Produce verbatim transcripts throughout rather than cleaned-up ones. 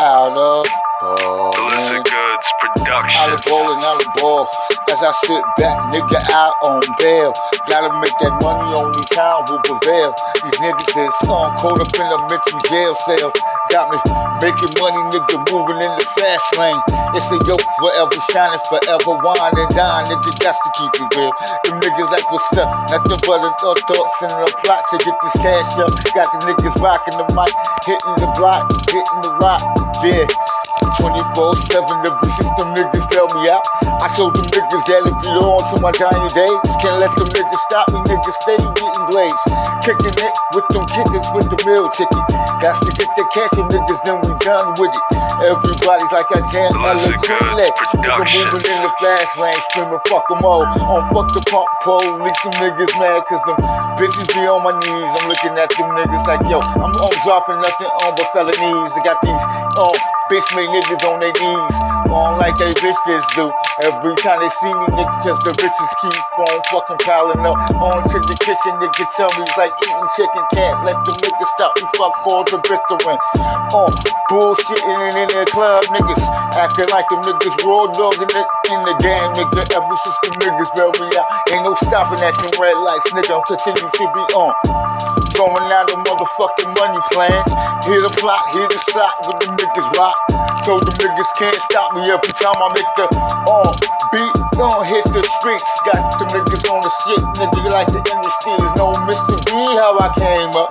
Out on Bail. Alyssa Goods Production. Out of ball and out of ball. As I sit back, nigga, out on bail. Gotta make that money, only time will prevail. These niggas is on cold up in a mental jail cell. Got me making money, nigga, moving in the fast lane. It's a yoke forever shining, forever wine and dine. Nigga, got to keep it real. Them niggas like what's up, nothing but a th thoughts and a plot to get this cash up. Got the niggas rocking the mic, hitting the block, hitting the rock, yeah. twenty-four seven, the bitches, them niggas tell me out. I told them niggas that if you on to my dying days, can't let them niggas stop me, niggas stay getting blazed. Kicking it with them kittens with the meal ticket. Got to get the cash and niggas, then we done with it. Everybody's like I can't, my little leg. Nigga moving in the fast lane, screaming fuck them all. On fuck the pump pole, leak some niggas mad, cause them bitches be on my knees. I'm looking at them niggas like yo, I'm on dropping nothing on but felonies. I got these on uh, bitch made niggas on their knees, on like they bitches do. Every time they see me, nigga, cause the bitches keep on fucking piling up. On to the kitchen, nigga, tell me it's like eating chicken. Can't let the niggas stop me, fuck all the bickering. On bullshitting in the club, niggas acting like them niggas raw dogging it in the game, nigga. Every system niggas bail me out. Ain't no stopping at them red lights, nigga. I'm continuing to be on. Throwing out a motherfucking money plan. Hear the plot, hear the shot with the niggas rock. So the niggas can't stop me every time I make the on beat, don't hit the streets. Got the niggas on the shit, nigga, like the industry. There's no Mister B how I came up.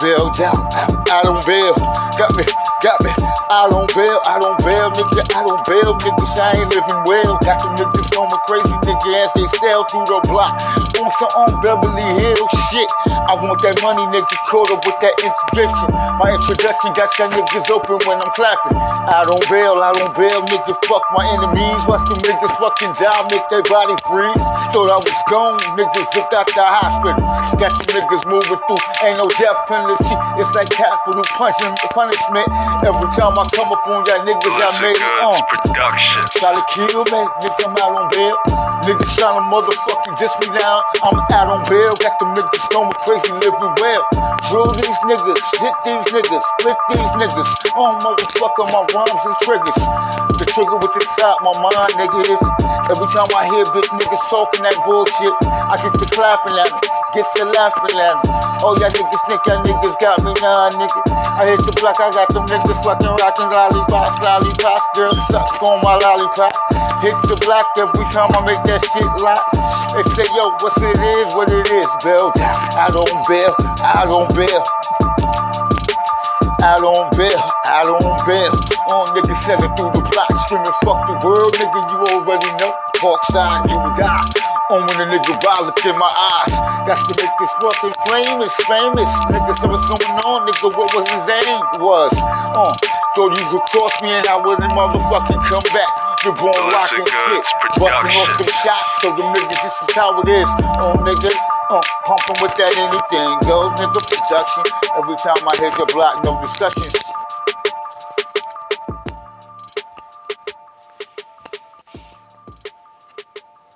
Bailed out, out on bail. Got me, got me. Out on bail, out on bail, nigga. Out on bail, niggas. I ain't living well. Got them niggas on my crazy, nigga, as they sail through the block. On some on Beverly Hills shit. I want that money, nigga. Caught up with that introduction. My introduction got some niggas open when I'm clapping. Out on bail, out on bail, nigga. Fuck my enemies. Watch them niggas fucking die, make their body freeze. Thought I was gone, niggas zipped out the hospital. Got some niggas moving through. Ain't no death penalty. It's like capital punishment. Every time I come up on y'all niggas, I made it on. Try to kill me, nigga, I'm out on bail. Niggas trying to motherfucking diss me down. I'm out on bail. Got them niggas going crazy, living well. Drill these niggas, hit these niggas, flip these niggas. Oh, motherfucker, my rhymes and triggers. The trigger with inside my mind, nigga, is every time I hear bitch niggas talking that bullshit, I get to clapping at me, get to laughing at me. Oh, y'all niggas think y'all niggas got me now, nigga. I hit the block, I got them niggas fucking rockin' lollipops, lollipops. Girl, suck on my lollipop. Hit the block every time I make that shit lock. They say, yo, what's it is, what it is, bail. Out on bail, out on bail. Out on bail, out on bail. On niggas selling through the block, screaming fuck the world, nigga, you already know. Parkside, you die. On when the nigga violence in my eyes. That's to make this fucking famous, famous. Nigga, so what's going on, nigga? What was his aim? Was uh, thought you could cross me and I wouldn't motherfucking come back. You're born rockin' shit, bustin' off them shots. So the niggas, this is how it is. On nigga, uh, pumping with that anything goes, nigga. Production. Every time I hit your block, no discussion.